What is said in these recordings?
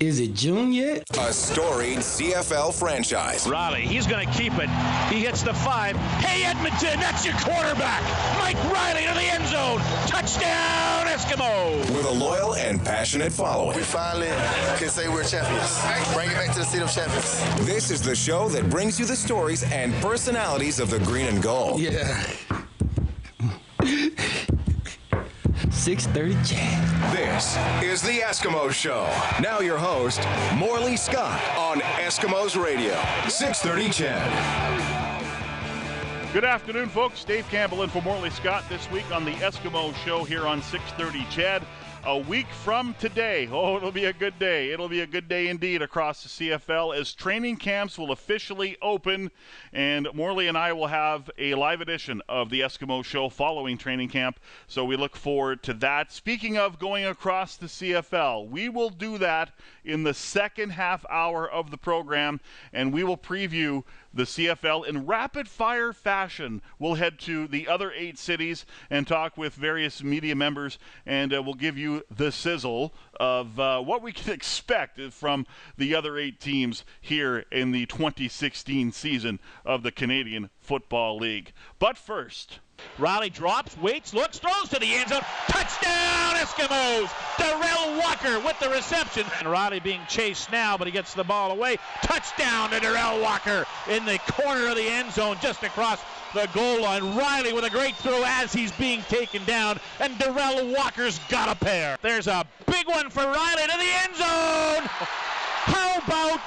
Is it June yet? A storied CFL franchise. Riley, he's going to keep it. He hits the five. Hey, Edmonton, that's your quarterback. Mike Riley to the end zone. Touchdown, Eskimos. With a loyal and passionate following. We finally can say we're champions. Bring it back to the seat of champions. This is the show that brings you the stories and personalities of the green and gold. Yeah. 630 Ched. This is the Eskimos Show. Now your host, Morley Scott, on Eskimos Radio, 630 Ched. Good afternoon, folks. Dave Campbell in for Morley Scott this week on the Eskimos Show here on 630 Ched. A week from today, oh, it'll be a good day. It'll be a good day indeed across the CFL as training camps will officially open, and Morley and I will have a live edition of the Eskimo Show following training camp, so we look forward to that. Speaking of going across the CFL, we will do that in the second half hour of the program, and we will preview the CFL in rapid-fire fashion. We'll head to the other 8 cities and talk with various media members, and we'll give you the sizzle of what we can expect from the other 8 teams here in the 2016 season of the Canadian Football League. But first, Riley drops, waits, looks, throws to the end zone. Touchdown, Eskimos! Darrell Walker with the reception. And Riley being chased now, but he gets the ball away. Touchdown to Darrell Walker in the corner of the end zone, just across the goal line. Riley with a great throw as he's being taken down, and Darrell Walker's got a pair. There's a big one for Riley to the end zone! How about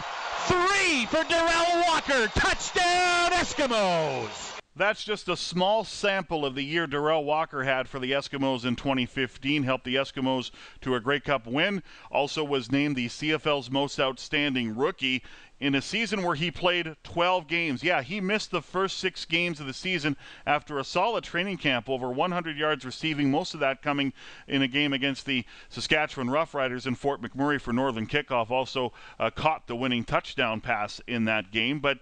3 for Darrell Walker? Touchdown, Eskimos! That's just a small sample of the year Darrell Walker had for the Eskimos in 2015, helped the Eskimos to a Grey Cup win, also was named the CFL's most outstanding rookie in a season where he played 12 games. Yeah, he missed the first 6 games of the season after a solid training camp, over 100 yards receiving, most of that coming in a game against the Saskatchewan Roughriders in Fort McMurray for Northern Kickoff, also caught the winning touchdown pass in that game. But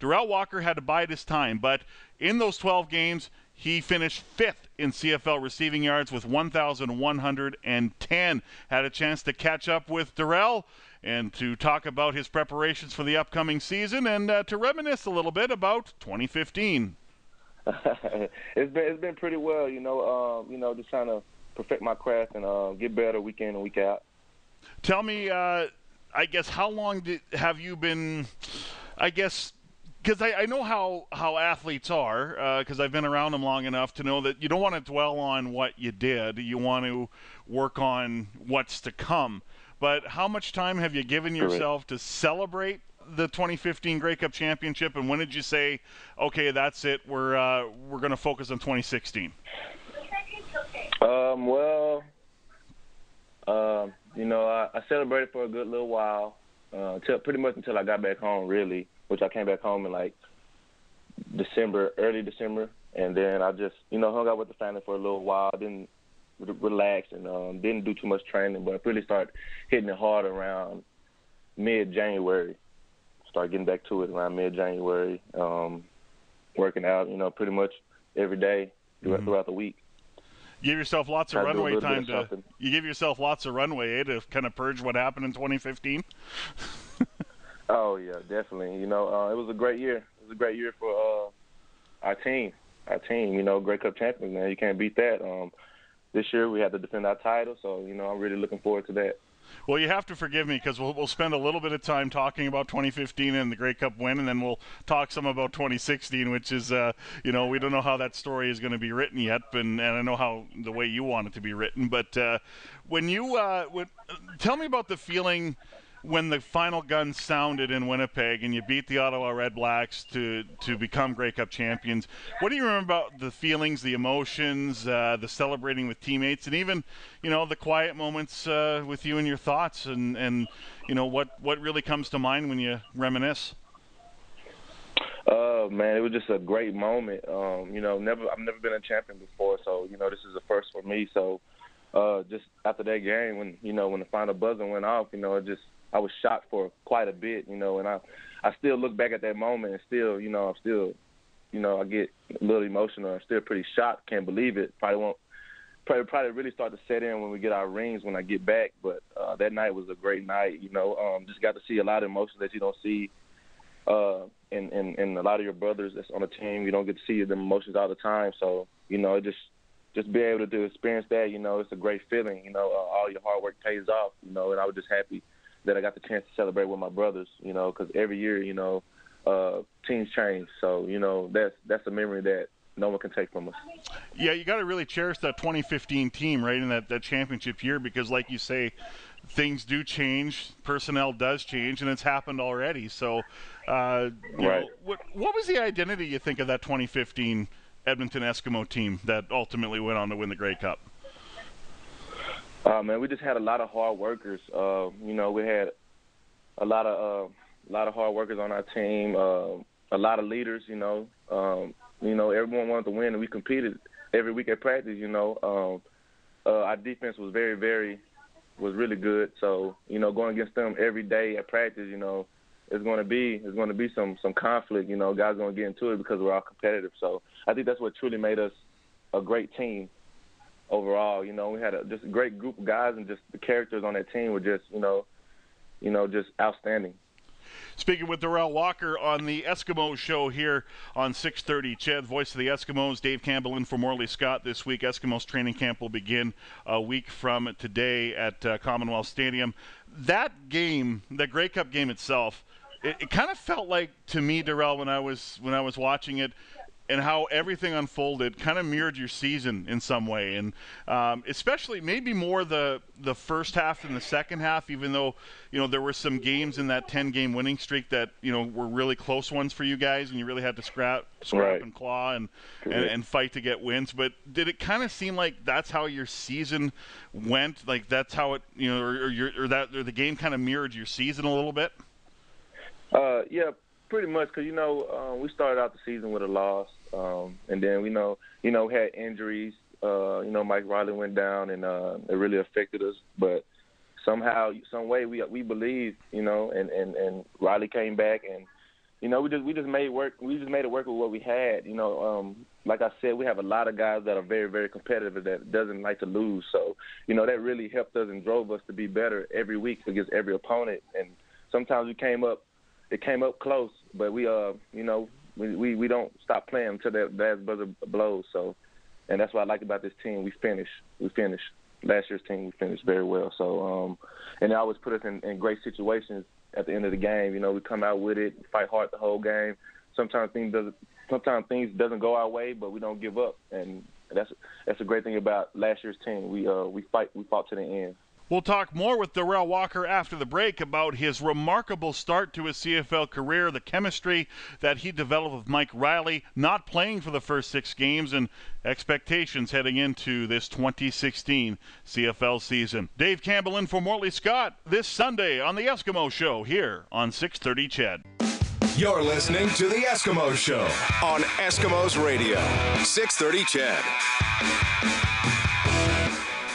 Darrell Walker had to bide his time, but in those 12 games, he finished 5th in CFL receiving yards with 1,110. Had a chance to catch up with Darrell and to talk about his preparations for the upcoming season and to reminisce a little bit about 2015. It's been pretty well, just trying to perfect my craft and get better week in and week out. Tell me, how long have you been, because I know how athletes are, because I've been around them long enough to know that you don't want to dwell on what you did. You want to work on what's to come. But how much time have you given yourself to celebrate the 2015 Grey Cup Championship? And when did you say, okay, that's it, we're going to focus on 2016? I celebrated for a good little while, pretty much until I got back home, really. Which I came back home in like December, early December, and then I just hung out with the family for a little while, didn't relax, and didn't do too much training, but I really started hitting it hard around mid-January. Started getting back to it around mid-January, working out, pretty much every day throughout the week. Give yourself lots of runway time to kind of purge what happened in 2015. Oh, yeah, definitely. It was a great year. It was a great year for our team, Grey Cup champions, man. You can't beat that. This year we had to defend our title, so, I'm really looking forward to that. Well, you have to forgive me because we'll spend a little bit of time talking about 2015 and the Grey Cup win, and then we'll talk some about 2016, which is, we don't know how that story is going to be written yet, and I know how the way you want it to be written. But when you tell me about the feeling – when the final gun sounded in Winnipeg and you beat the Ottawa Red Blacks to become Grey Cup champions, what do you remember about the feelings, the emotions, the celebrating with teammates, and even, the quiet moments with you and your thoughts and what really comes to mind when you reminisce? Man, it was just a great moment. I've never been a champion before, so, this is a first for me. So just after that game, when the final buzzer went off, I was shocked for quite a bit, and I still look back at that moment and still, I get a little emotional. I'm still pretty shocked. Can't believe it. Probably really start to set in when we get our rings when I get back. But that night was a great night. You know, just got to see a lot of emotion that you don't see in a lot of your brothers that's on the team. You don't get to see them emotions all the time. So, you know, just be able to experience that, you know, it's a great feeling. You know, all your hard work pays off, you know, and I was just happy that I got the chance to celebrate with my brothers, you know, because every year, you know, teams change. So, you know, that's a memory that no one can take from us. Yeah, you got to really cherish that 2015 team, right, in that championship year, because like you say, things do change, personnel does change, and it's happened already. So, you know, what was the identity, you think, of that 2015 Edmonton Eskimo team that ultimately went on to win the Grey Cup? Man, we just had a lot of hard workers. You know, we had a lot of hard workers on our team, a lot of leaders, you know. You know, everyone wanted to win, and we competed every week at practice, you know. Our defense was really good. So, you know, going against them every day at practice, you know, it's going to be some conflict, you know. Guys are going to get into it because we're all competitive. So I think that's what truly made us a great team overall. You know, we had just a great group of guys, and just the characters on that team were just, you know, just outstanding. Speaking with Darrell Walker on the Eskimo Show here on 630 Ched, voice of the Eskimos. Dave Campbell in for Morley Scott this week. Eskimos training camp will begin a week from today at Commonwealth Stadium. That game, the Grey Cup game itself, it kind of felt like, to me, Darrell, when I was watching it, and how everything unfolded kind of mirrored your season in some way, and especially maybe more the first half than the second half, even though, you know, there were some games in that 10-game winning streak that, you know, were really close ones for you guys, and you really had to scrap and claw and fight to get wins. But did it kind of seem like that's how your season went? Like that's how it, you know, or the game kind of mirrored your season a little bit? Yeah. Pretty much, because, you know, we started out the season with a loss, and then we know, you know, we had injuries. You know, Mike Riley went down, and it really affected us. But somehow, some way, we believed, you know, and Riley came back, and, you know, we just made it work with what we had. You know, like I said, we have a lot of guys that are very, very competitive, that doesn't like to lose. So, you know, that really helped us and drove us to be better every week against every opponent. And sometimes it came up close, but we, you know, we don't stop playing until that last buzzer blows. So, and that's what I like about this team. We finish. Last year's team, we finished very well. So, and it always put us in great situations at the end of the game. You know, we come out with it, fight hard the whole game. Sometimes things doesn't go our way, but we don't give up, and that's a great thing about last year's team. We fought to the end. We'll talk more with Darrell Walker after the break about his remarkable start to his CFL career, the chemistry that he developed with Mike Riley, not playing for the first 6 games, and expectations heading into this 2016 CFL season. Dave Campbell in for Morley Scott this Sunday on the Eskimo Show here on 630 Ched. You're listening to the Eskimo Show on Eskimos Radio, 630 Ched.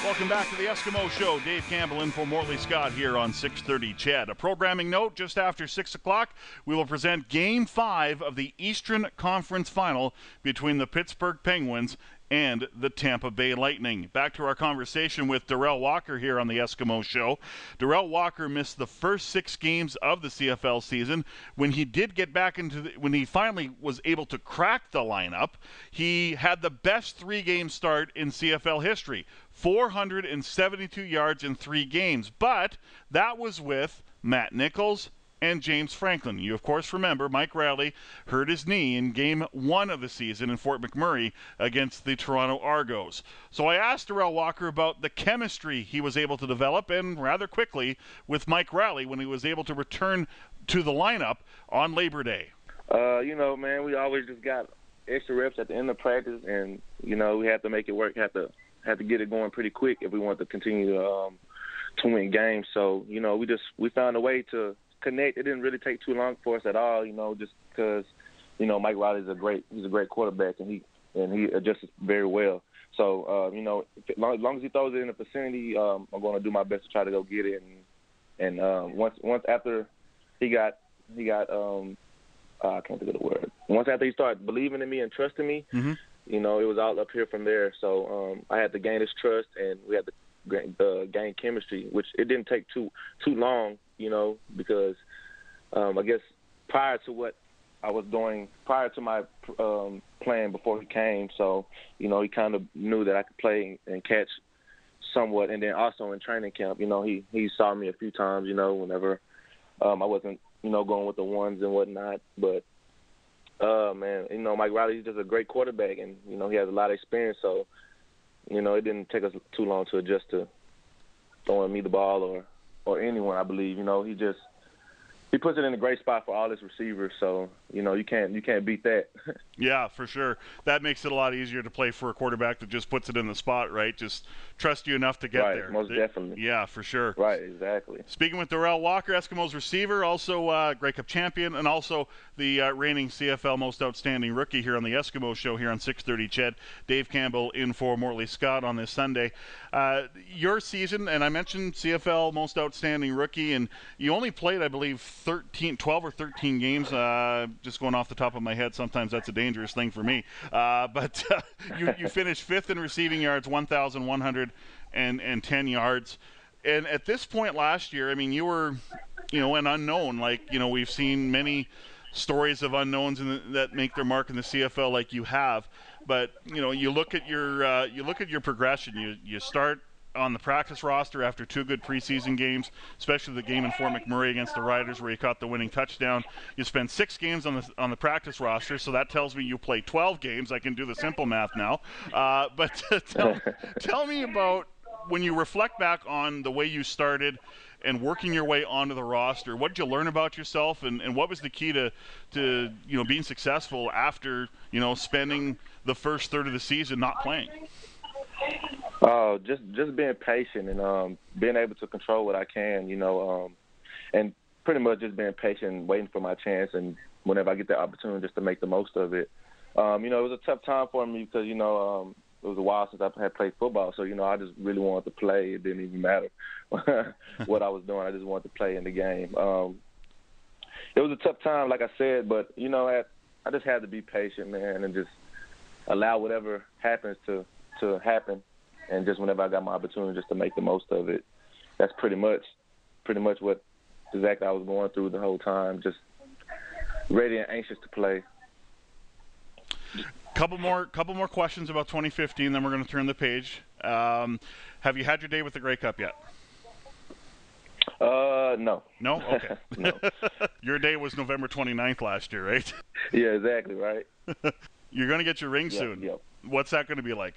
Welcome back to the Eskimo Show. Dave Campbell in for Morley Scott here on 630 Ched. A programming note, just after 6 o'clock, we will present Game 5 of the Eastern Conference Final between the Pittsburgh Penguins and the Tampa Bay Lightning. Back to our conversation with Darrell Walker here on the Eskimo Show. Darrell Walker missed the first 6 games of the CFL season. When he did get back when he finally was able to crack the lineup, he had the best 3-game start in CFL history. 472 yards in 3 games, but that was with Matt Nichols and James Franklin. You, of course, remember Mike Riley hurt his knee in Game 1 of the season in Fort McMurray against the Toronto Argos. So I asked Darrell Walker about the chemistry he was able to develop, and rather quickly, with Mike Riley when he was able to return to the lineup on Labor Day. You know, man, we always just got extra reps at the end of practice, and, you know, we had to make it work, had to get it going pretty quick if we want to continue to win games. So, you know, we found a way to connect. It didn't really take too long for us at all, you know, just because, you know, Mike Riley's a great quarterback, and he adjusts very well. So, you know, as long as he throws it in the vicinity, I'm going to do my best to try to go get it. And once after I can't think of the word. Once after he started believing in me and trusting me, mm-hmm. You know, it was all up here from there. So I had to gain his trust, and we had to gang chemistry, which it didn't take too long, you know, because I guess prior to what I was doing, prior to my playing before he came, so, you know, he kind of knew that I could play and catch somewhat. And then also in training camp, you know, he saw me a few times, you know, whenever I wasn't, you know, going with the ones and whatnot. But, man, you know, Mike Riley is just a great quarterback, and, you know, he has a lot of experience. So, you know, it didn't take us too long to adjust to throwing me the ball or anyone, I believe. You know, he puts it in a great spot for all his receivers, so, you know, you can't beat that. Yeah, for sure. That makes it a lot easier to play for a quarterback that just puts it in the spot, right? Just trust you enough to get there. Right, most definitely. Yeah, for sure. Right, exactly. Speaking with Darrell Walker, Eskimos receiver, also Grey Cup champion, and also the reigning CFL most outstanding rookie here on the Eskimo Show here on 630 Ched. Dave Campbell in for Morley Scott on this Sunday. Your season, and I mentioned CFL most outstanding rookie, and you only played, I believe, 12 or 13 games, just going off the top of my head. Sometimes that's a dangerous thing for me. But you finished fifth in receiving yards, 1,110 yards. And at this point last year, I mean, you were, you know, an unknown. Like, you know, we've seen many stories of unknowns that make their mark in the CFL, like you have. But, you know, you look at your progression. You start on the practice roster after two good preseason games, especially the game in Fort McMurray against the Riders where you caught the winning touchdown. You spend 6 games on the practice roster, so that tells me you play 12 games. I can do the simple math now. But tell me about when you reflect back on the way you started and working your way onto the roster. What did you learn about yourself, and what was the key to you know, being successful after, you know, spending the first third of the season not playing? Just being patient and being able to control what I can, you know, and pretty much just being patient, waiting for my chance, and whenever I get the opportunity, just to make the most of it. You know, it was a tough time for me because, you know, it was a while since I had played football, so, you know, I just really wanted to play. It didn't even matter what I was doing. I just wanted to play in the game. It was a tough time, like I said, but, you know, I just had to be patient, man, and just allow whatever happens to happen. And just whenever I got my opportunity, just to make the most of it. That's pretty much what exactly I was going through the whole time, just ready and anxious to play. Couple more questions about 2015, then we're going to turn the page. Have you had your day with the Grey Cup yet? No. No? Okay. No. Your day was November 29th last year, right? Yeah, exactly, right. You're going to get your ring soon. Yep. What's that going to be like?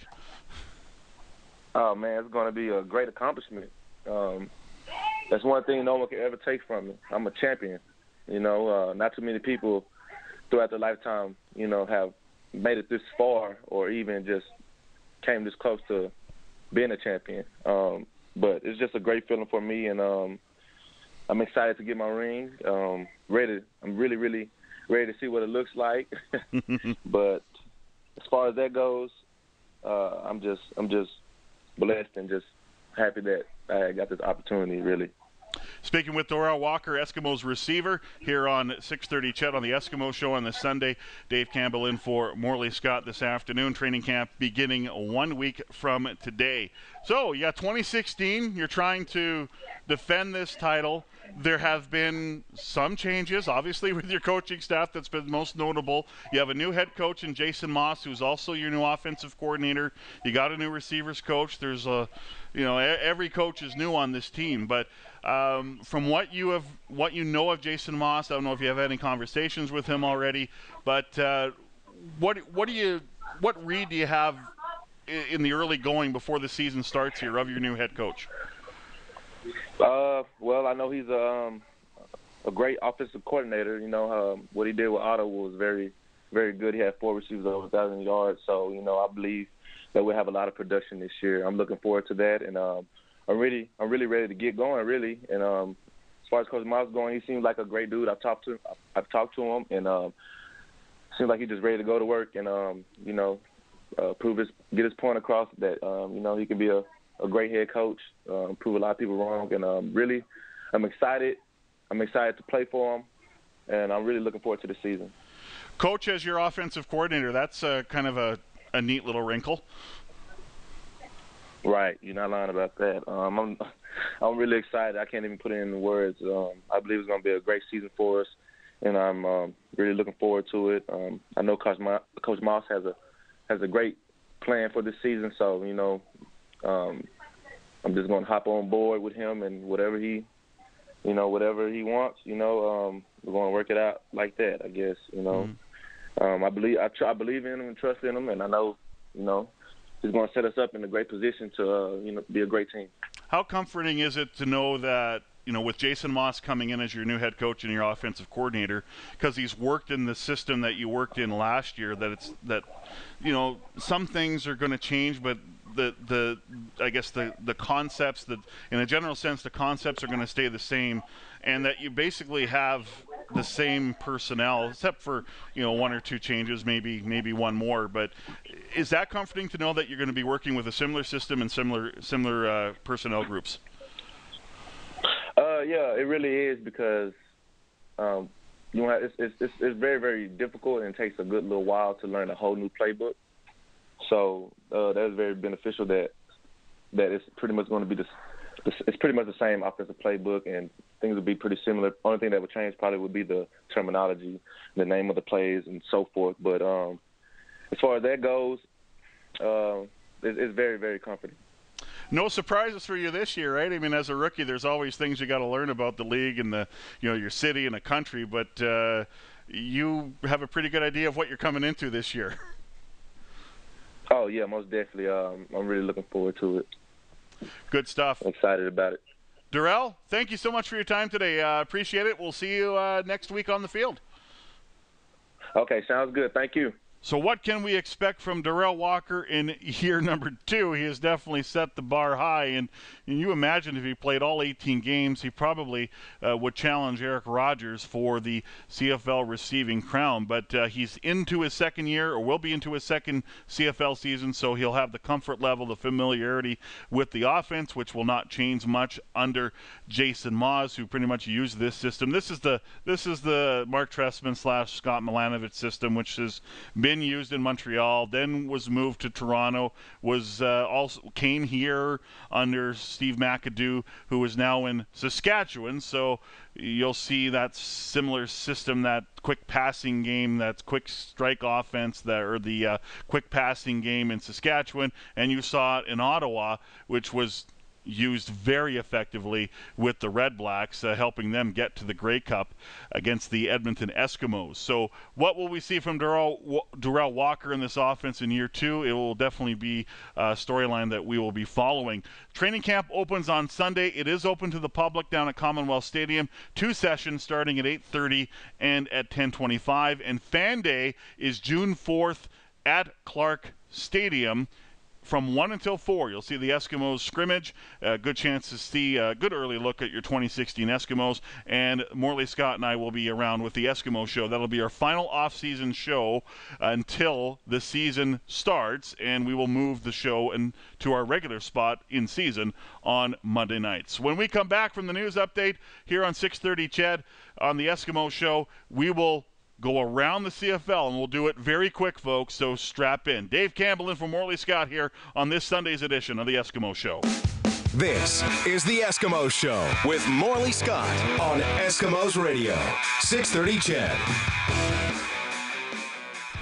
Oh, man, it's going to be a great accomplishment. That's one thing no one can ever take from me. I'm a champion. You know, not too many people throughout their lifetime, you know, have made it this far or even just came this close to being a champion. But it's just a great feeling for me, and I'm excited to get my ring. I'm really, really ready to see what it looks like. But as far as that goes, I'm just blessed and just happy that I got this opportunity, really. Speaking with Darrell Walker, Eskimos receiver, here on 630 Ched on the Eskimo Show on this Sunday. Dave Campbell in for Morley Scott this afternoon. Training camp beginning 1 week from today. So, you got 2016. You're trying to defend this title. There have been some changes, obviously, with your coaching staff. That's been most notable. You have a new head coach in Jason Maas, who's also your new offensive coordinator. You got a new receivers coach. There's a, you know, every coach is new on this team. But from what you know of Jason Maas, I don't know if you have had any conversations with him already. But what read do you have in the early going before the season starts here of your new head coach? Well, I know he's a great offensive coordinator. You know, what he did with Ottawa was very, very good. He had 4 receivers over 1,000 yards. So, you know, I believe that we'll have a lot of production this year. I'm looking forward to that, and I'm really ready to get going, really. And as far as Coach Miles going, he seems like a great dude. I've talked to him, and seems like he's just ready to go to work and you know, get his point across that you know, he can be a great head coach, prove a lot of people wrong, and really, I'm excited. I'm excited to play for him, and I'm really looking forward to the season. Coach as your offensive coordinator, that's kind of a neat little wrinkle. Right, you're not lying about that. I'm really excited. I can't even put it in words. I believe it's going to be a great season for us, and I'm really looking forward to it. I know Coach Moss has a great plan for this season, so I'm just going to hop on board with him, and whatever he wants, we're going to work it out like that, I guess. I believe in him and trust in him, and I know is going to set us up in a great position to be a great team. How comforting is it to know that, with Jason Maas coming in as your new head coach and your offensive coordinator, because he's worked in the system that you worked in last year, that some things are going to change, but I guess the concepts, that in a general sense, the concepts are going to stay the same, and that you basically have the same personnel, except for one or two changes, maybe one more. But is that comforting to know that you're going to be working with a similar system and similar personnel groups? Yeah, it really is, because it's very, very difficult, and it takes a good little while to learn a whole new playbook. So that's very beneficial that it's pretty much going to be it's pretty much the same offensive playbook, and things would be pretty similar. Only thing that would change probably would be the terminology, the name of the plays, and so forth. But as far as that goes, it's very, very comforting. No surprises for you this year, right? I mean, as a rookie, there's always things you got to learn about the league and the your city and the country. But you have a pretty good idea of what you're coming into this year. Oh yeah, most definitely. I'm really looking forward to it. Good stuff. I'm excited about it. Darrell, thank you so much for your time today. Appreciate it. We'll see you next week on the field. Okay, sounds good. Thank you. So what can we expect from Darrell Walker in year number 2? He has definitely set the bar high, and you imagine if he played all 18 games, he probably would challenge Eric Rogers for the CFL receiving crown. But he's into his second year, or will be into his second CFL season, so he'll have the comfort level, the familiarity with the offense, which will not change much under Jason Maas, who pretty much used this system. This is the Mark Trestman / Scott Milanovich system, which has been used in Montreal, then was moved to Toronto, also came here under Steve McAdoo, who is now in Saskatchewan. So you'll see that similar system, that quick passing game, that quick strike offense, or the quick passing game in Saskatchewan, and you saw it in Ottawa, which was used very effectively with the Red Blacks, helping them get to the Grey Cup against the Edmonton Eskimos. So what will we see from Darrell Walker in this offense in year 2? It will definitely be a storyline that we will be following. Training camp opens on Sunday. It is open to the public down at Commonwealth Stadium. 2 sessions starting at 8:30 and at 10:25. And Fan Day is June 4th at Clark Stadium. From 1 until 4, you'll see the Eskimos scrimmage. Good chance to see a good early look at your 2016 Eskimos. And Morley Scott and I will be around with the Eskimo Show. That'll be our final off-season show until the season starts, and we will move the show to our regular spot in season on Monday nights. When we come back from the news update here on 630 Ched on the Eskimo Show, we will go around the CFL, and we'll do it very quick, folks, so strap in. Dave Campbell in for Morley Scott here on this Sunday's edition of the Eskimo Show. This is the Eskimo Show with Morley Scott on Eskimos Radio, 630 Ched.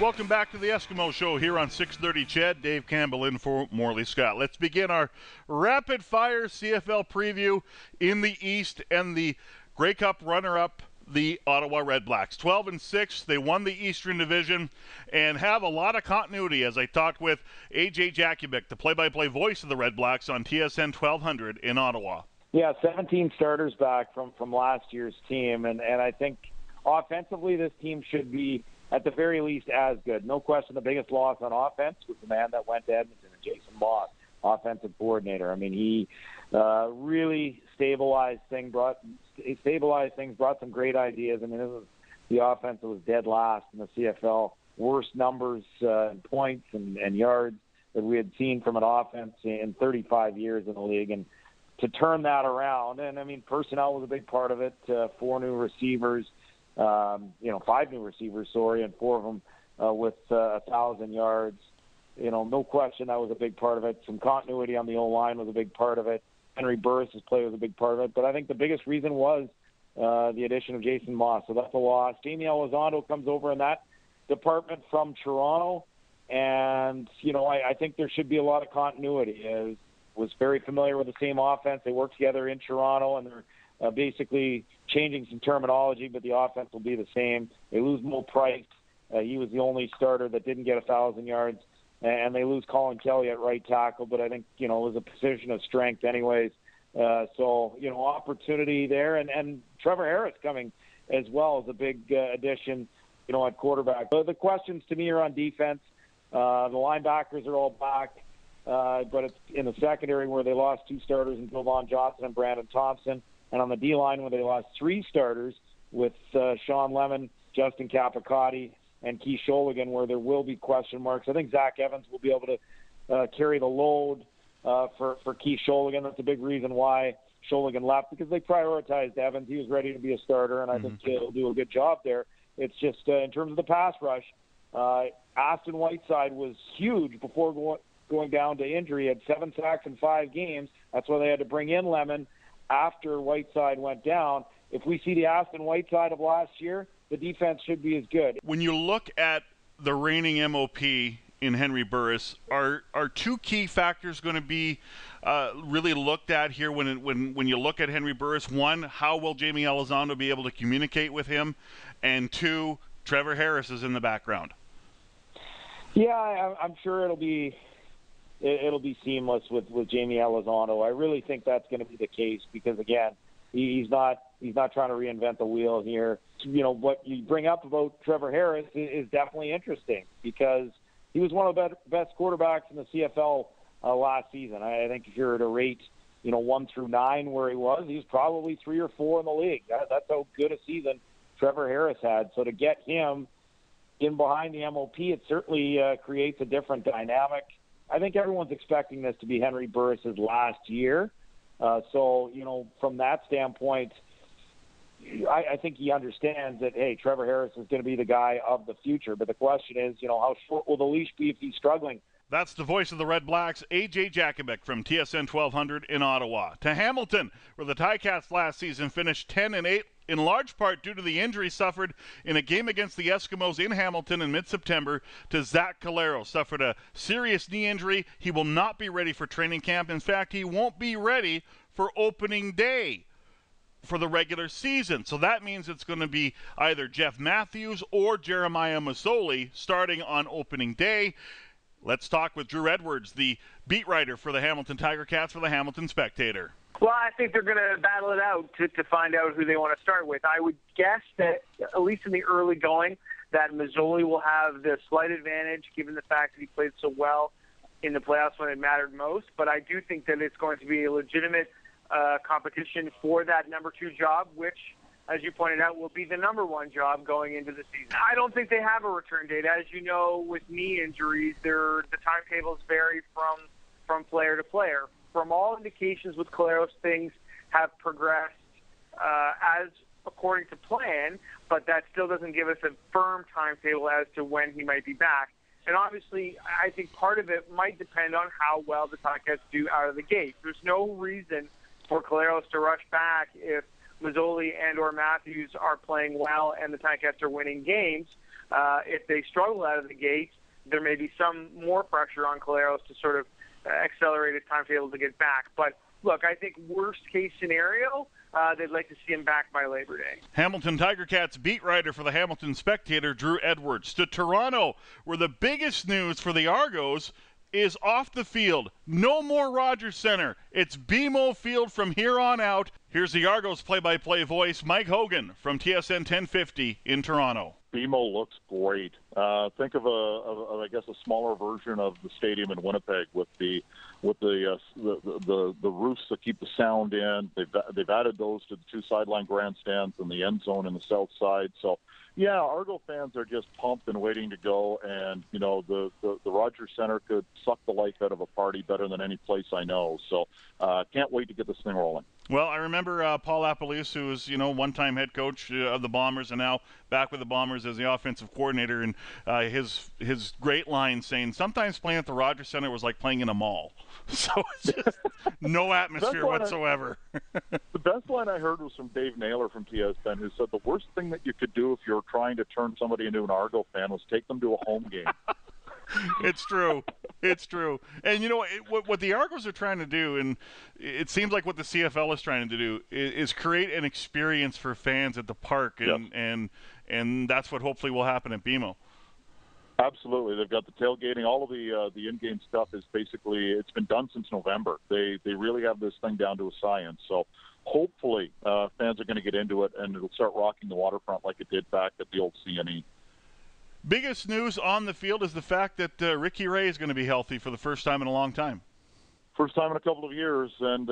Welcome back to the Eskimo Show here on 630 Ched. Dave Campbell in for Morley Scott. Let's begin our rapid-fire CFL preview in the East and the Grey Cup runner-up, the Ottawa Red Blacks. 12-6, they won the Eastern Division and have a lot of continuity, as I talked with A.J. Jakubik, the play-by-play voice of the Red Blacks on TSN 1200 in Ottawa. Yeah, 17 starters back from last year's team, and I think offensively this team should be at the very least as good. No question the biggest loss on offense was the man that went to Edmonton, Jason Maas, offensive coordinator. I mean, he really stabilized things, brought some great ideas. I mean, this was the offense that was dead last in the CFL, worst numbers in points and yards that we had seen from an offense in 35 years in the league. And to turn that around, and I mean, personnel was a big part of it. 5 new receivers, and 4 of them with 1,000 yards. you know, no question that was a big part of it. Some continuity on the O-line was a big part of it. Henry Burris' play was a big part of it. But I think the biggest reason was the addition of Jason Maas. So that's a loss. Jamie Elizondo comes over in that department from Toronto. And, you know, I think there should be a lot of continuity. I was very familiar with the same offense. They work together in Toronto, and they're basically changing some terminology, but the offense will be the same. They lose Mo Price. He was the only starter that didn't get 1,000 yards. And they lose Colin Kelly at right tackle, but I think, you know, it was a position of strength anyways. So, you know, opportunity there. And Trevor Harris coming as well is a big addition, you know, at quarterback. So the questions to me are on defense. The linebackers are all back, but it's in the secondary where they lost two starters in Jovan Johnson and Brandon Thompson, and on the D-line where they lost three starters with Sean Lemon, Justin Capicotti, and Keith Sholigan, where there will be question marks. I think Zach Evans will be able to carry the load for Keith Sholigan. That's a big reason why Sholigan left, because they prioritized Evans. He was ready to be a starter, and I think he'll do a good job there. It's just in terms of the pass rush, Aston Whiteside was huge before going down to injury. He had 7 sacks in 5 games. That's why they had to bring in Lemon after Whiteside went down. If we see the Aston Whiteside of last year, the defense should be as good. When you look at the reigning MOP in Henry Burris, are two key factors going to be really looked at here when you look at Henry Burris? One, how will Jamie Elizondo be able to communicate with him? And two, Trevor Harris is in the background. Yeah, I'm sure it'll be seamless with Jamie Elizondo. I really think that's going to be the case because, again, he's not trying to reinvent the wheel here. You know, what you bring up about Trevor Harris is definitely interesting because he was one of the best quarterbacks in the CFL last season. I think if you're at a rate, you know, 1 through 9 where he was probably 3 or 4 in the league. That's how good a season Trevor Harris had. So to get him in behind the MOP, it certainly creates a different dynamic. I think everyone's expecting this to be Henry Burris's last year. So, you know, from that standpoint, I think he understands that, hey, Trevor Harris is going to be the guy of the future. But the question is, you know, how short will the leash be if he's struggling? That's the voice of the Red Blacks, A.J. Jakubik from TSN 1200 in Ottawa. To Hamilton, where the Ticats last season finished 10-8, in large part due to the injury suffered in a game against the Eskimos in Hamilton in mid-September to Zach Collaros. Suffered a serious knee injury. He will not be ready for training camp. In fact, he won't be ready for opening day for the regular season. So that means it's going to be either Jeff Matthews or Jeremiah Masoli starting on opening day. Let's talk with Drew Edwards, the beat writer for the Hamilton Tiger Cats for the Hamilton Spectator. Well, I think they're going to battle it out to find out who they want to start with. I would guess that, at least in the early going, that Masoli will have the slight advantage given the fact that he played so well in the playoffs when it mattered most. But I do think that it's going to be a legitimate competition for that number 2 job, which, as you pointed out, will be the number 1 job going into the season. I don't think they have a return date. As you know, with knee injuries, the timetables vary from player to player. From all indications with Collaros, things have progressed as according to plan, but that still doesn't give us a firm timetable as to when he might be back. And obviously, I think part of it might depend on how well the Ticats do out of the gate. There's no reason for Collaros to rush back if Masoli and or Matthews are playing well and the Ticats are winning games. If they struggle out of the gate, there may be some more pressure on Collaros to sort of accelerated timetable to get back. But look, I think worst case scenario, they'd like to see him back by Labor Day. Hamilton Tiger Cats beat writer for the Hamilton Spectator, Drew Edwards. To Toronto, where the biggest news for the Argos is off the field. No more Rogers Centre. It's BMO Field from here on out. Here's the Argos play-by-play voice, Mike Hogan from TSN 1050 in Toronto. BMO looks great. Think of a smaller version of the stadium in Winnipeg with the roofs that keep the sound in. They've added those to the 2 sideline grandstands and the end zone in the south side. So, yeah, Argo fans are just pumped and waiting to go. And you know, the Rogers Centre could suck the life out of a party better than any place I know. So, can't wait to get this thing rolling. Well, I remember Paul Lapalisse, who was, one-time head coach of the Bombers and now back with the Bombers as the offensive coordinator, and his great line saying, sometimes playing at the Rogers Centre was like playing in a mall. So it's just no atmosphere whatsoever. The best line I heard was from Dave Naylor from TSN, who said the worst thing that you could do if you're trying to turn somebody into an Argo fan was take them to a home game. It's true. It's true. And, what the Argos are trying to do, and it seems like what the CFL is trying to do, is create an experience for fans at the park, and that's what hopefully will happen at BMO. Absolutely. They've got the tailgating. All of the in-game stuff is basically, it's been done since November. They really have this thing down to a science. So hopefully fans are going to get into it, and it'll start rocking the waterfront like it did back at the old CNE. Biggest news on the field is the fact that Ricky Ray is going to be healthy for the first time in a long time. First time in a couple of years, and,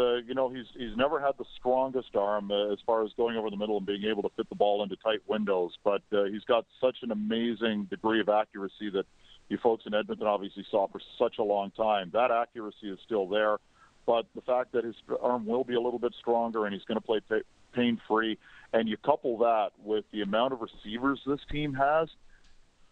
he's never had the strongest arm as far as going over the middle and being able to fit the ball into tight windows, but he's got such an amazing degree of accuracy that you folks in Edmonton obviously saw for such a long time. That accuracy is still there, but the fact that his arm will be a little bit stronger and he's going to play pain-free, and you couple that with the amount of receivers this team has,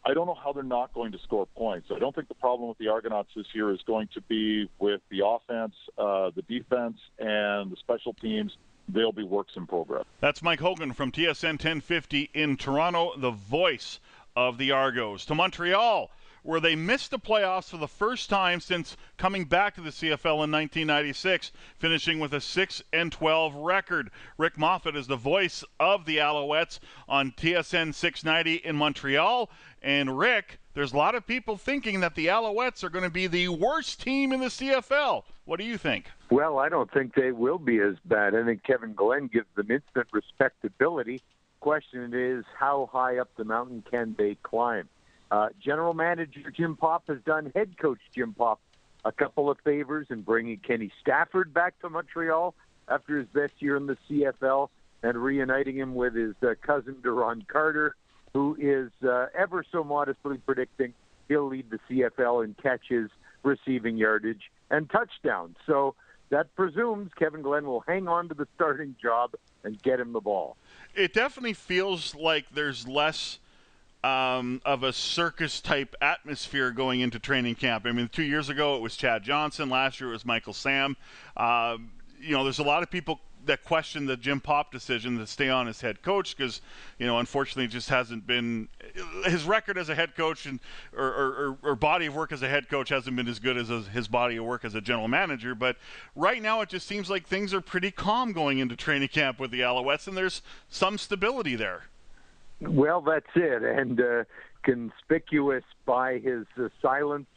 I don't know how they're not going to score points. I don't think the problem with the Argonauts this year is going to be with the offense, the defense, and the special teams. They'll be works in progress. That's Mike Hogan from TSN 1050 in Toronto, the voice of the Argos. To Montreal, where they missed the playoffs for the first time since coming back to the CFL in 1996, finishing with a 6-12 record. Rick Moffat is the voice of the Alouettes on TSN 690 in Montreal. And Rick, there's a lot of people thinking that the Alouettes are going to be the worst team in the CFL. What do you think? Well, I don't think they will be as bad. I think Kevin Glenn gives them instant respectability. Question is, how high up the mountain can they climb? General Manager Jim Popp has done head coach Jim Popp a couple of favors in bringing Kenny Stafford back to Montreal after his best year in the CFL and reuniting him with his cousin Daron Carter, who is ever so modestly predicting he'll lead the CFL in catches, receiving yardage, and touchdowns. So that presumes Kevin Glenn will hang on to the starting job and get him the ball. It definitely feels like there's less of a circus-type atmosphere going into training camp. I mean, 2 years ago it was Chad Johnson. Last year it was Michael Sam. There's a lot of people that question the Jim Popp decision to stay on as head coach because, unfortunately it just hasn't been – his record as a head coach and or body of work as a head coach hasn't been as good as his body of work as a general manager. But right now it just seems like things are pretty calm going into training camp with the Alouettes, and there's some stability there. Well, that's it, and conspicuous by his silence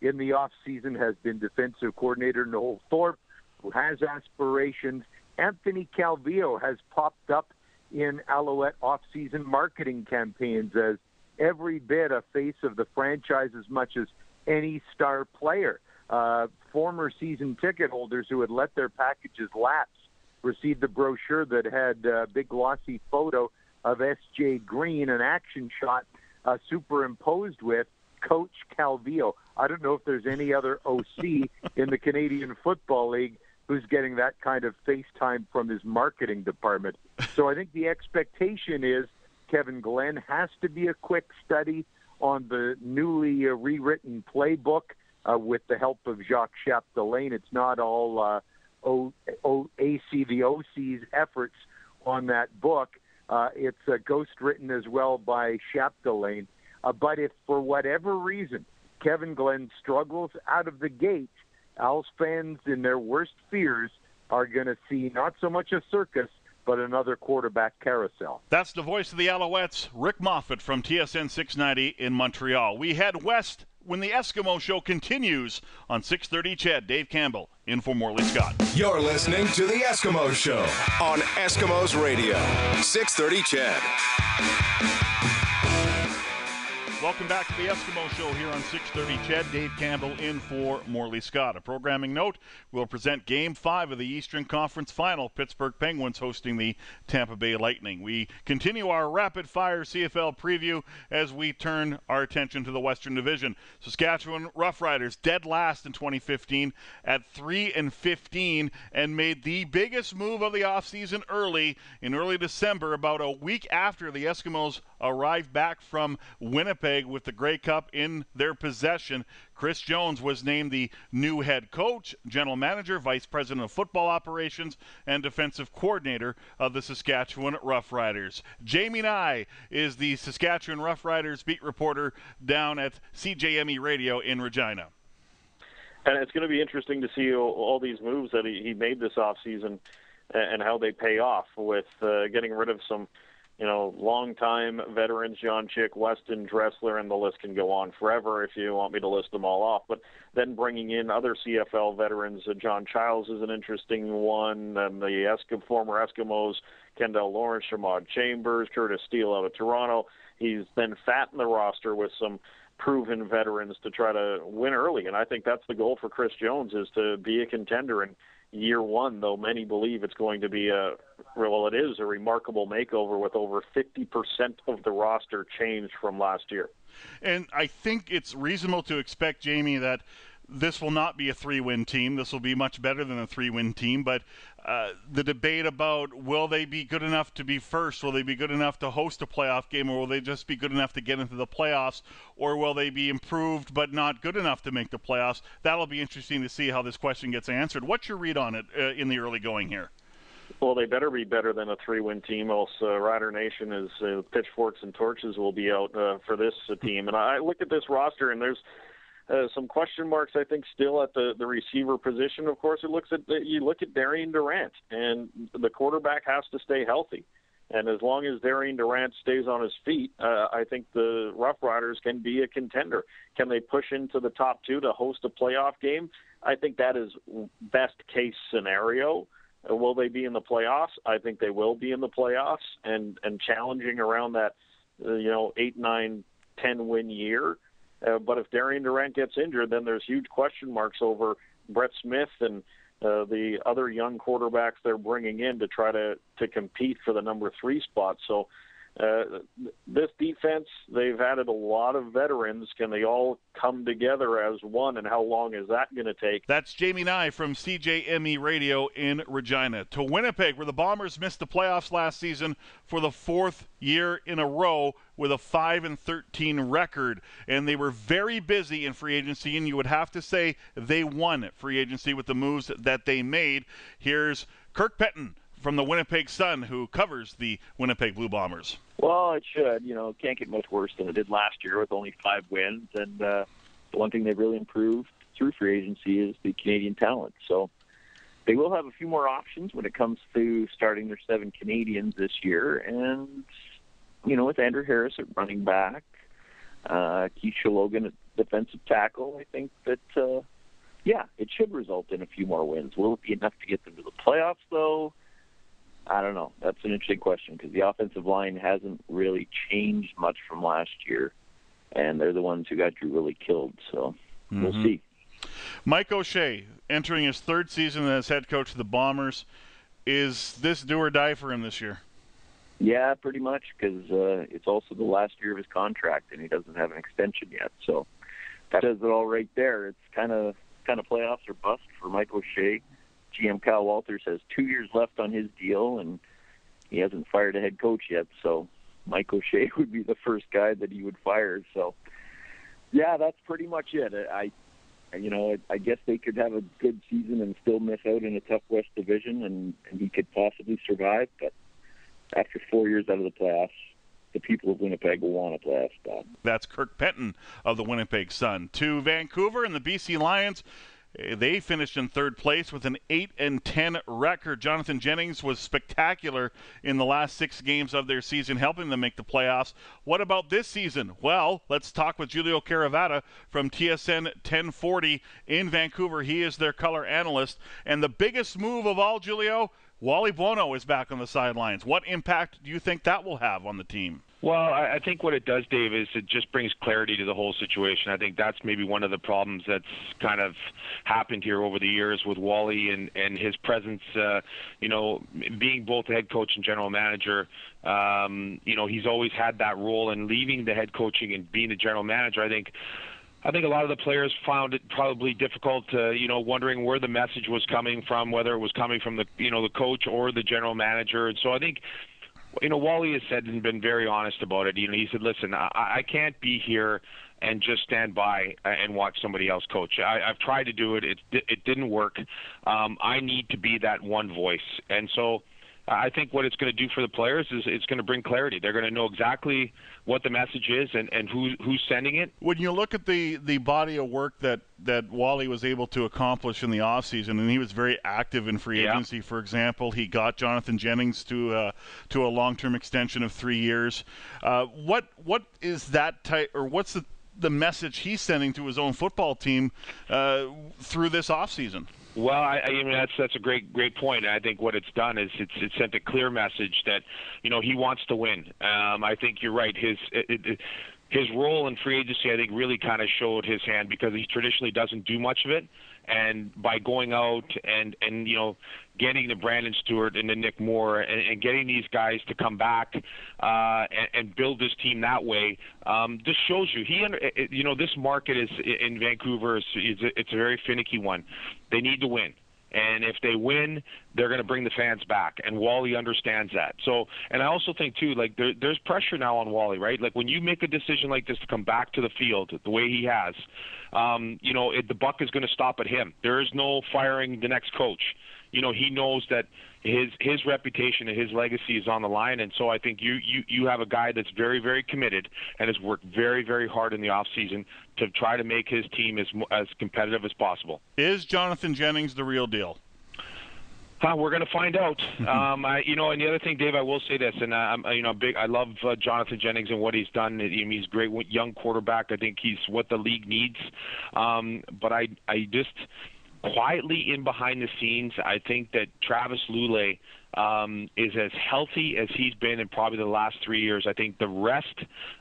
in the offseason has been defensive coordinator Noel Thorpe, who has aspirations. Anthony Calvillo has popped up in Alouette offseason marketing campaigns as every bit a face of the franchise as much as any star player. Former season ticket holders who had let their packages lapse received a brochure that had a big glossy photo of S.J. Green, an action shot superimposed with Coach Calvillo. I don't know if there's any other OC in the Canadian Football League who's getting that kind of FaceTime from his marketing department. So I think the expectation is Kevin Glenn has to be a quick study on the newly rewritten playbook with the help of Jacques Chapdelaine. It's not all the OC's efforts on that book. It's ghost-written as well by Chapdelaine. But if, for whatever reason, Kevin Glenn struggles out of the gate, Owls fans, in their worst fears, are going to see not so much a circus, but another quarterback carousel. That's the voice of the Alouettes, Rick Moffat from TSN 690 in Montreal. We head west when the Eskimo Show continues on 630 Ched. Dave Campbell in for Morley Scott. You're listening to the Eskimo Show on Eskimos Radio, 630 Ched. Welcome back to the Eskimo Show here on 630 Ched. Dave Campbell in for Morley Scott. A programming note, we'll present Game 5 of the Eastern Conference Final, Pittsburgh Penguins hosting the Tampa Bay Lightning. We continue our rapid-fire CFL preview as we turn our attention to the Western Division. Saskatchewan Roughriders dead last in 2015 at 3-15 and made the biggest move of the offseason early, in early December, about a week after the Eskimos arrived back from Winnipeg with the Grey Cup in their possession. Chris Jones was named the new head coach, general manager, vice president of football operations, and defensive coordinator of the Saskatchewan Roughriders. Jamie Nye is the Saskatchewan Roughriders beat reporter down at CJME Radio in Regina. And it's going to be interesting to see all these moves that he made this offseason and how they pay off with getting rid of some longtime veterans, John Chick, Weston, Dressler, and the list can go on forever if you want me to list them all off. But then bringing in other CFL veterans, John Childs is an interesting one, and the former Eskimos, Kendall Lawrence, Shamad Chambers, Curtis Steele out of Toronto. He's then fattened the roster with some proven veterans to try to win early, and I think that's the goal for Chris Jones, is to be a contender in year one, though many believe it's going to be a remarkable makeover with over 50% of the roster changed from last year. And I think it's reasonable to expect, Jamie, that this will not be a 3-win team. This will be much better than a 3-win team, but the debate about will they be good enough to be first, will they be good enough to host a playoff game, or will they just be good enough to get into the playoffs, or will they be improved but not good enough to make the playoffs, that'll be interesting to see how this question gets answered. What's your read on it in the early going here? Well, they better be better than a 3-win team, else Rider Nation is pitchforks and torches will be out for this team. And I look at this roster, and there's some question marks, I think, still at the receiver position. Of course, you look at Darian Durant, and the quarterback has to stay healthy. And as long as Darian Durant stays on his feet, I think the Roughriders can be a contender. Can they push into the top two to host a playoff game? I think that is best-case scenario. Will they be in the playoffs? I think they will be in the playoffs and challenging around that 8, 9, 10-win year. But if Darian Durant gets injured, then there's huge question marks over Brett Smith and the other young quarterbacks they're bringing in to try to compete for the number 3 spot. So this defense, they've added a lot of veterans. Can they all come together as one, and how long is that going to take? That's Jamie Nye from CJME Radio in Regina. To Winnipeg, where the Bombers missed the playoffs last season for the 4th year in a row, with a 5-13 record, and they were very busy in free agency, and you would have to say they won free agency with the moves that they made. Here's Kirk Pettin from the Winnipeg Sun, who covers the Winnipeg Blue Bombers. Well, it should. Can't get much worse than it did last year with only 5 wins, and the one thing they've really improved through free agency is the Canadian talent. So they will have a few more options when it comes to starting their 7 Canadians this year, and with Andrew Harris at running back, Keith Shalogan at defensive tackle, I think that, it should result in a few more wins. Will it be enough to get them to the playoffs, though? I don't know. That's an interesting question, because the offensive line hasn't really changed much from last year, and they're the ones who got you really killed, so we'll see. Mike O'Shea, entering his 3rd season as head coach of the Bombers, is this do or die for him this year? Yeah, pretty much, because it's also the last year of his contract, and he doesn't have an extension yet. So that says it all right there. It's kind of playoffs or bust for Mike O'Shea. GM Kyle Walters has 2 years left on his deal, and he hasn't fired a head coach yet. So Mike O'Shea would be the first guy that he would fire. So, yeah, that's pretty much it. I guess they could have a good season and still miss out in a tough West Division, and he could possibly survive, but after 4 years out of the playoffs, the people of Winnipeg will want a playoff spot. That's Kirk Pettin of the Winnipeg Sun. To Vancouver and the BC Lions, they finished in 3rd place with an 8-10 record. Jonathan Jennings was spectacular in the last 6 games of their season, helping them make the playoffs. What about this season? Well, let's talk with Giulio Caravata from TSN 1040 in Vancouver. He is their color analyst. And the biggest move of all, Giulio, Wally Buono is back on the sidelines. What impact do you think that will have on the team? Well, I think what it does, Dave, is it just brings clarity to the whole situation. I think that's maybe one of the problems that's kind of happened here over the years with Wally and his presence, you know, being both the head coach and general manager. You know, he's always had that role, and leaving the head coaching and being the general manager, I think a lot of the players found it probably difficult to, you know, wondering where the message was coming from, whether it was coming from the, you know, the coach or the general manager. And so I think, you know, Wally has said and been very honest about it. You know, he said, listen, I can't be here and just stand by and watch somebody else coach. I've tried to do it. It didn't work. I need to be that one voice. And so I think what it's going to do for the players is it's going to bring clarity. They're going to know exactly what the message is and who's sending it. When you look at the body of work that Wally was able to accomplish in the offseason, and he was very active in free agency, for example. He got Jonathan Jennings to a long-term extension of 3 years. What is that type, or what's the message he's sending to his own football team through this offseason? Well, I mean, that's a great point. I think what it's done is it's sent a clear message that, you know, he wants to win. I think you're right. His role in free agency, I think, really kind of showed his hand, because he traditionally doesn't do much of it. And by going out and you know, getting the Brandon Stewart and the Nick Moore and getting these guys to come back and build this team that way, this shows you you know, this market is in Vancouver it's a very finicky one. They need to win. And if they win, they're going to bring the fans back, and Wally understands that. So, and I also think too, like there's pressure now on Wally, right? Like when you make a decision like this to come back to the field the way he has, you know, the buck is going to stop at him. There is no firing the next coach. You know, he knows that his reputation and his legacy is on the line, and so I think you have a guy that's very, very committed and has worked very, very hard in the offseason to try to make his team as competitive as possible. Is Jonathan Jennings the real deal? We're going to find out. You know, and the other thing, Dave, I will say this, and I love Jonathan Jennings and what he's done. He's a great young quarterback. I think he's what the league needs. But I just quietly in behind the scenes, I think that Travis Lule is as healthy as he's been in probably the last 3 years. I think the rest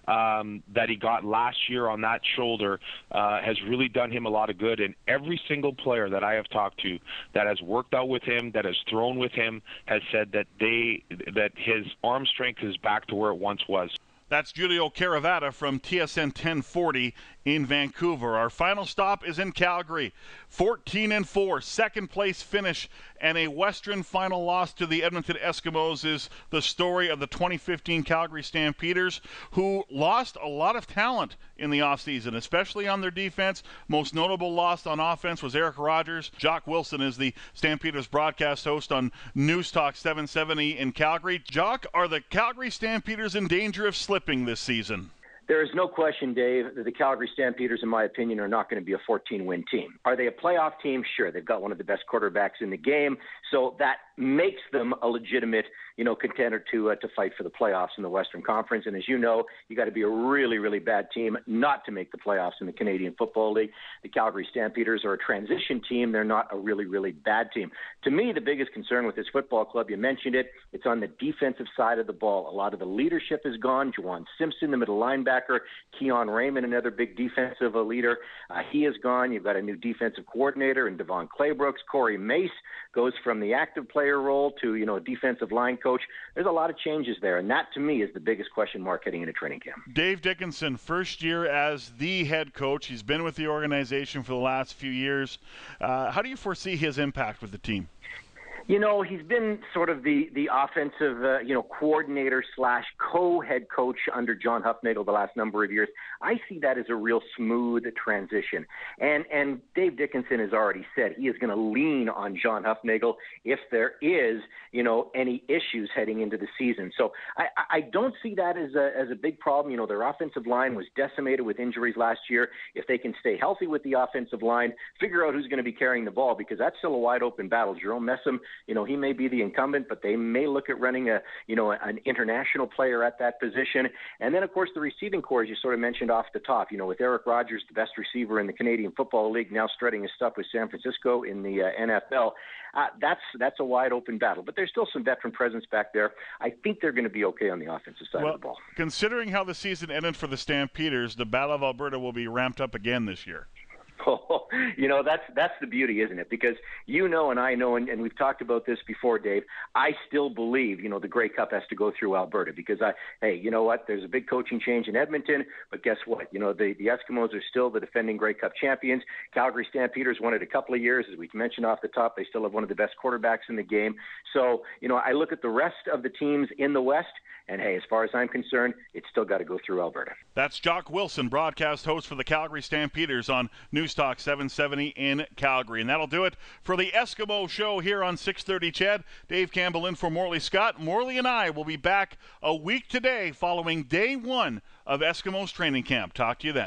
that he got last year on that shoulder has really done him a lot of good. And every single player that I have talked to that has worked out with him, that has thrown with him, has said that his arm strength is back to where it once was. That's Giulio Caravata from TSN 1040 in Vancouver. Our final stop is in Calgary. 14-4, second-place finish, and a Western final loss to the Edmonton Eskimos is the story of the 2015 Calgary Stampeders, who lost a lot of talent in the offseason, especially on their defense. Most notable loss on offense was Eric Rogers. Jock Wilson is the Stampeders broadcast host on News Talk 770 in Calgary. Jock, are the Calgary Stampeders in danger of slipping this season? There is no question, Dave, that the Calgary Stampeders, in my opinion, are not going to be a 14-win team. Are they a playoff team? Sure. They've got one of the best quarterbacks in the game, so that makes them a legitimate, you know, contender to fight for the playoffs in the Western Conference. And as you know, you got to be a really, really bad team not to make the playoffs in the Canadian Football League. The Calgary Stampeders are a transition team. They're not a really, really bad team. To me, the biggest concern with this football club, you mentioned it, it's on the defensive side of the ball. A lot of the leadership is gone. Juwan Simpson, the middle linebacker, Keon Raymond, another big defensive leader, he is gone. You've got a new defensive coordinator in Devon Claybrooks. Corey Mace goes from the active player role to, you know, a defensive line coach. There's a lot of changes there, and that to me is the biggest question mark heading into training camp. Dave Dickinson, first year as the head coach. He's been with the organization for the last few years. How do you foresee his impact with the team? You know, he's been sort of the offensive, you know, coordinator / co-head coach under John Huffnagel the last number of years. I see that as a real smooth transition. And Dave Dickinson has already said he is going to lean on John Huffnagel if there is, you know, any issues heading into the season. So I don't see that as a big problem. You know, their offensive line was decimated with injuries last year. If they can stay healthy with the offensive line, figure out who's going to be carrying the ball, because that's still a wide open battle. Jerome Messam you know, he may be the incumbent, but they may look at running a, you know, an international player at that position. And then, of course, the receiving corps, as you sort of mentioned off the top, you know, with Eric Rogers, the best receiver in the Canadian Football League, now strutting his stuff with San Francisco in the NFL. That's a wide open battle, but there's still some veteran presence back there. I think they're going to be okay on the offensive side of the ball. Considering how the season ended for the Stampeders, the Battle of Alberta will be ramped up again this year. Oh, you know, that's the beauty, isn't it? Because you know and I know, and we've talked about this before, Dave, I still believe, you know, the Grey Cup has to go through Alberta because, hey, you know what, there's a big coaching change in Edmonton, but guess what? You know, the Eskimos are still the defending Grey Cup champions. Calgary Stampeders won it a couple of years. As we mentioned off the top, they still have one of the best quarterbacks in the game. So, you know, I look at the rest of the teams in the West, and, hey, as far as I'm concerned, it's still got to go through Alberta. That's Jock Wilson, broadcast host for the Calgary Stampeders on News Talk 770 in Calgary. And that'll do it for the Eskimo Show here on 630 Ched. Dave Campbell in for Morley Scott. Morley and I will be back a week today following day one of Eskimos training camp. Talk to you then.